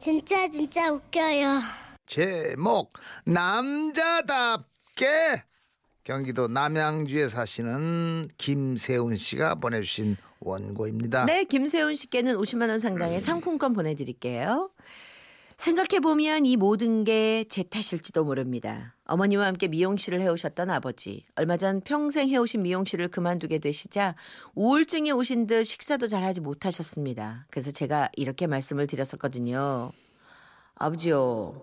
진짜 웃겨요. 제목 남자답게. 경기도 남양주에 사시는 김세훈 씨가 보내주신 원고입니다. 네, 김세훈 씨께는 50만 원 상당의 상품권 보내드릴게요. 생각해보면 이 모든 게 제 탓일지도 모릅니다. 어머니와 함께 미용실을 해오셨던 아버지. 얼마 전 평생 해오신 미용실을 그만두게 되시자 우울증에 오신 듯 식사도 잘하지 못하셨습니다. 그래서 제가 이렇게 말씀을 드렸었거든요. 아버지요,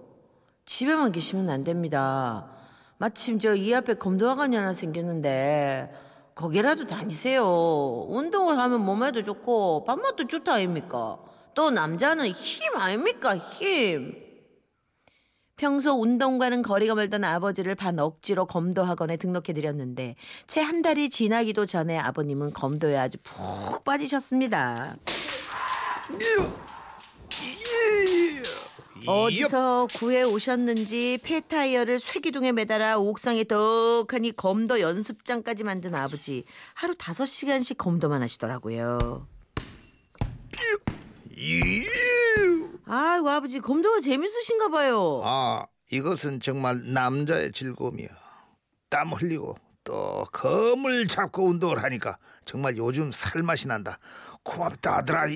집에만 계시면 안 됩니다. 마침 저 이 앞에 검도학원이 하나 생겼는데 거기라도 다니세요. 운동을 하면 몸에도 좋고 밥맛도 좋다 아닙니까? 또 남자는 힘 아닙니까? 힘. 평소 운동과는 거리가 멀던 아버지를 반 억지로 검도학원에 등록해드렸는데 채 한 달이 지나기도 전에 아버님은 검도에 아주 푹 빠지셨습니다. 어디서 구해오셨는지 폐타이어를 쇠기둥에 매달아 옥상에 덕하니 검도 연습장까지 만든 아버지. 하루 5시간씩 검도만 하시더라고요. 아이고, 아버지 검도가 재밌으신가 봐요. 아, 이것은 정말 남자의 즐거움이야. 땀 흘리고 또 검을 잡고 운동을 하니까 정말 요즘 살맛이 난다. 고맙다 아들아.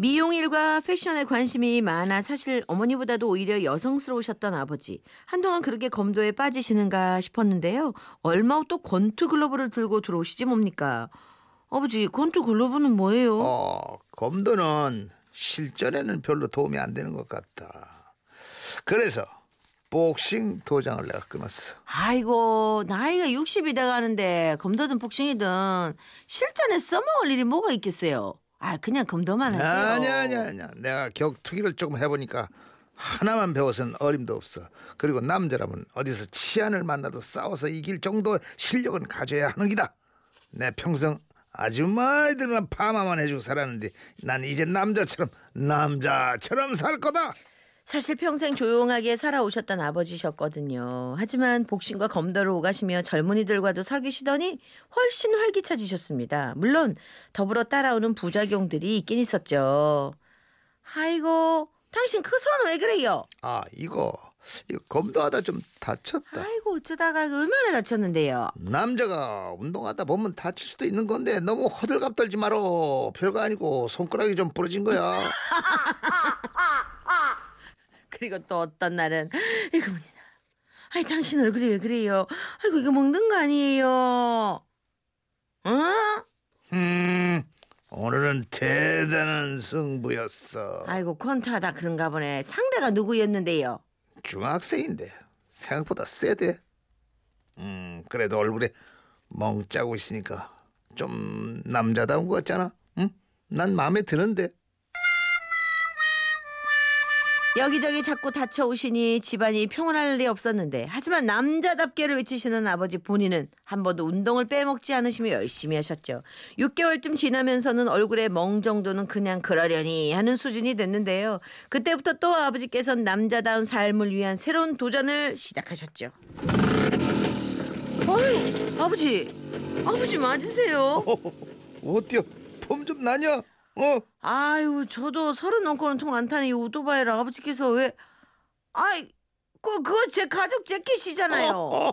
미용일과 패션에 관심이 많아 사실 어머니보다도 오히려 여성스러우셨던 아버지. 한동안 그렇게 검도에 빠지시는가 싶었는데요. 얼마 후 또 권투 글러브를 들고 들어오시지 뭡니까? 아버지, 권투 글러브는 뭐예요? 검도는 실전에는 별로 도움이 안 되는 것 같다. 그래서 복싱 도장을 내가 끊었어. 아이고, 나이가 60이 돼가는데 검도든 복싱이든 실전에 써먹을 일이 뭐가 있겠어요? 아, 그냥 검도만 하세요. 아니야. 내가 격투기를 조금 해보니까 하나만 배워서는 어림도 없어. 그리고 남자라면 어디서 치안을 만나도 싸워서 이길 정도의 실력은 가져야 하는 기다. 내 평생 아줌마들만 파마만 해주고 살았는데 난 이제 남자처럼 살 거다. 사실 평생 조용하게 살아오셨던 아버지셨거든요. 하지만 복싱과 검도를 오가시며 젊은이들과도 사귀시더니 훨씬 활기차지셨습니다. 물론 더불어 따라오는 부작용들이 있긴 있었죠. 아이고, 당신 그 손 왜 그래요? 아, 이거 검도하다 좀 다쳤다. 아이고, 어쩌다가 얼마나 다쳤는데요? 남자가 운동하다 보면 다칠 수도 있는 건데 너무 허들갑 떨지 말어. 별거 아니고 손가락이 좀 부러진 거야. 그리고 또 어떤 날은 이거 뭐냐, 아이 당신 얼굴이 왜 그래요? 아이고, 이거 먹는 거 아니에요? 응? 오늘은 대단한 승부였어. 아이고, 권투하다 그런가 보네. 상대가 누구였는데요? 중학생인데 생각보다 세대. 그래도 얼굴에 멍 짜고 있으니까 좀 남자다운 거 같잖아. 응? 난 마음에 드는데. 여기저기 자꾸 다쳐오시니 집안이 평온할 일이 없었는데, 하지만 남자답게를 외치시는 아버지 본인은 한 번도 운동을 빼먹지 않으시며 열심히 하셨죠. 6개월쯤 지나면서는 얼굴에 멍 정도는 그냥 그러려니 하는 수준이 됐는데요. 그때부터 또 아버지께서는 남자다운 삶을 위한 새로운 도전을 시작하셨죠. 어휴, 아버지 맞으세요? 어때요? 폼 좀 나냐? 아유, 저도 30 넘고는 통 안 타는 이 오토바이를 아버지께서 왜... 아이, 그거 제 가족 재킷이잖아요.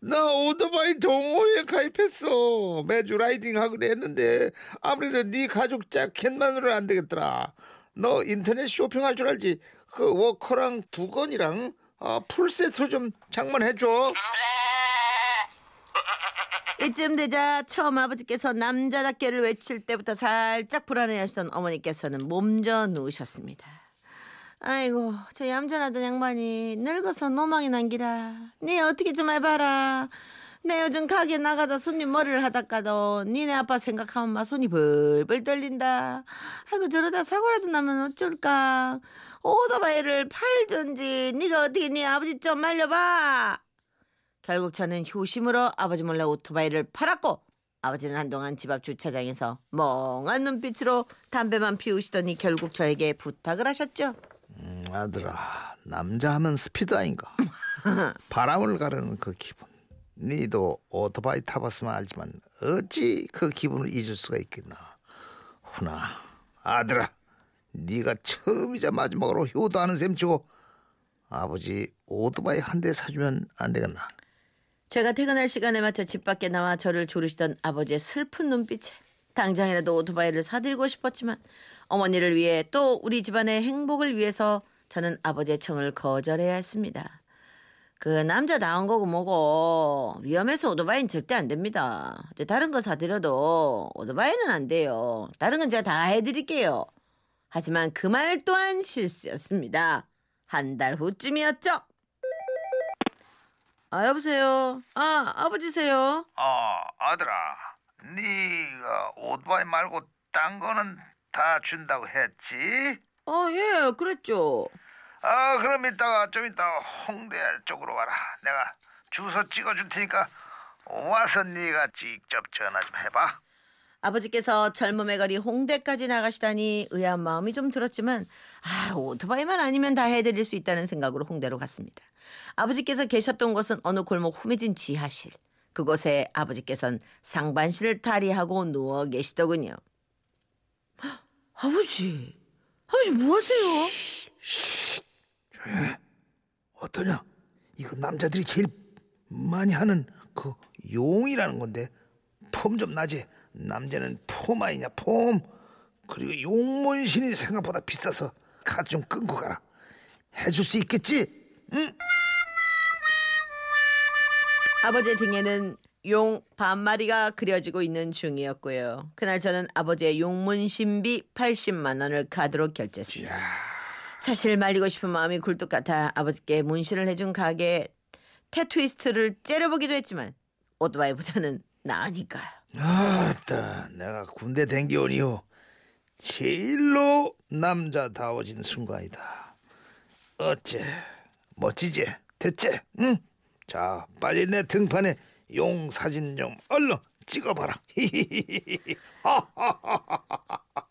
나 오토바이 동호회에 가입했어. 매주 라이딩 하기로 했는데 아무래도 네 가족 재킷만으로는 안 되겠더라. 너 인터넷 쇼핑할 줄 알지? 그 워커랑 두건이랑 풀세트 좀 장만해줘. 이쯤 되자 처음 아버지께서 남자답게를 외칠 때부터 살짝 불안해하시던 어머니께서는 몸져 누우셨습니다. 아이고, 저 얌전하던 양반이 늙어서 노망이 난기라. 네 어떻게 좀 해봐라. 내 요즘 가게 나가다 손님 머리를 하다가도 니네 아빠 생각하면 막 손이 벌벌 떨린다. 아이고, 저러다 사고라도 나면 어쩔까. 오토바이를 팔든지 니가 어떻게 니 아버지 좀 말려봐. 결국 저는 효심으로 아버지 몰래 오토바이를 팔았고, 아버지는 한동안 집 앞 주차장에서 멍한 눈빛으로 담배만 피우시더니 결국 저에게 부탁을 하셨죠. 아들아, 남자 하면 스피드 아닌가? 바람을 가르는 그 기분. 니도 오토바이 타봤으면 알지만 어찌 그 기분을 잊을 수가 있겠나. 그렇구나. 아들아, 네가 처음이자 마지막으로 효도하는 셈치고 아버지 오토바이 한 대 사주면 안 되겠나? 제가 퇴근할 시간에 맞춰 집 밖에 나와 저를 조르시던 아버지의 슬픈 눈빛에 당장이라도 오토바이를 사들고 싶었지만 어머니를 위해 또 우리 집안의 행복을 위해서 저는 아버지의 청을 거절해야 했습니다. 그 남자 나온 거고 뭐고 위험해서 오토바이는 절대 안 됩니다. 다른 거 사드려도 오토바이는 안 돼요. 다른 건 제가 다 해드릴게요. 하지만 그 말 또한 실수였습니다. 한 달 후쯤이었죠. 아, 여보세요. 아, 아버지세요. 아, 아들아, 네가 오토바이 말고 딴 거는 다 준다고 했지? 아, 예, 그랬죠. 아, 그럼 이따가 좀 이따 홍대 쪽으로 와라. 내가 주소 찍어줄 테니까 와서 네가 직접 전화 좀 해봐. 아버지께서 젊음의 거리 홍대까지 나가시다니 의아한 마음이 좀 들었지만 아, 오토바이만 아니면 다 해드릴 수 있다는 생각으로 홍대로 갔습니다. 아버지께서 계셨던 곳은 어느 골목 후미진 지하실. 그곳에 아버지께서는 상반신을 탈의하고 누워 계시더군요. 헉, 아버지, 아버지 뭐 하세요? 조용해. 어떠냐? 이거 남자들이 제일 많이 하는 그 용이라는 건데 폼 좀 나지? 남자는 폼 아니냐, 폼. 그리고 용문신이 생각보다 비싸서 카드 좀 끊고 가라. 해줄 수 있겠지? 응? 아버지의 등에는 용 반마리가 그려지고 있는 중이었고요. 그날 저는 아버지의 용문신비 80만 원을 카드로 결제했습니다. 이야. 사실 말리고 싶은 마음이 굴뚝 같아 아버지께 문신을 해준 가게 테투이스트를 째려보기도 했지만 오토바이보다는 나으니까요. 아따, 내가 군대 댕겨온 이후 제일로 남자다워진 순간이다. 어째 멋지지? 됐지? 응? 자, 빨리 내 등판에 용 사진 좀 얼른 찍어봐라.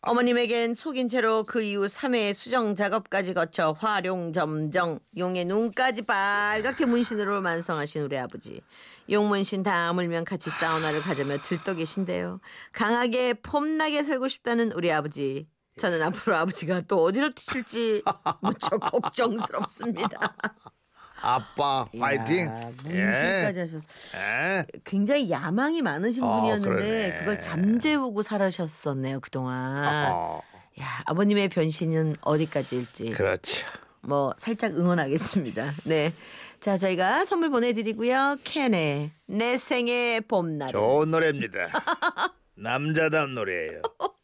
어머님에겐 속인 채로 그 이후 3회의 수정 작업까지 거쳐 화룡점정, 용의 눈까지 빨갛게 문신으로 완성하신 우리 아버지. 용문신 다 물면 같이 사우나를 가자며 들떠 계신데요. 강하게 폼나게 살고 싶다는 우리 아버지. 저는 앞으로 아버지가 또 어디로 튀실지 무척 걱정스럽습니다. 아빠 파이팅. 문신까지 하셨어. 굉장히 야망이 많으신 분이었는데 그걸 잠재우고 살아셨었네요 그동안. 야, 아버님의 변신은 어디까지일지. 그렇죠. 뭐 살짝 응원하겠습니다. 네, 자, 저희가 선물 보내드리고요. 캔의 내 생의 봄날. 좋은 노래입니다. 남자다운 노래예요.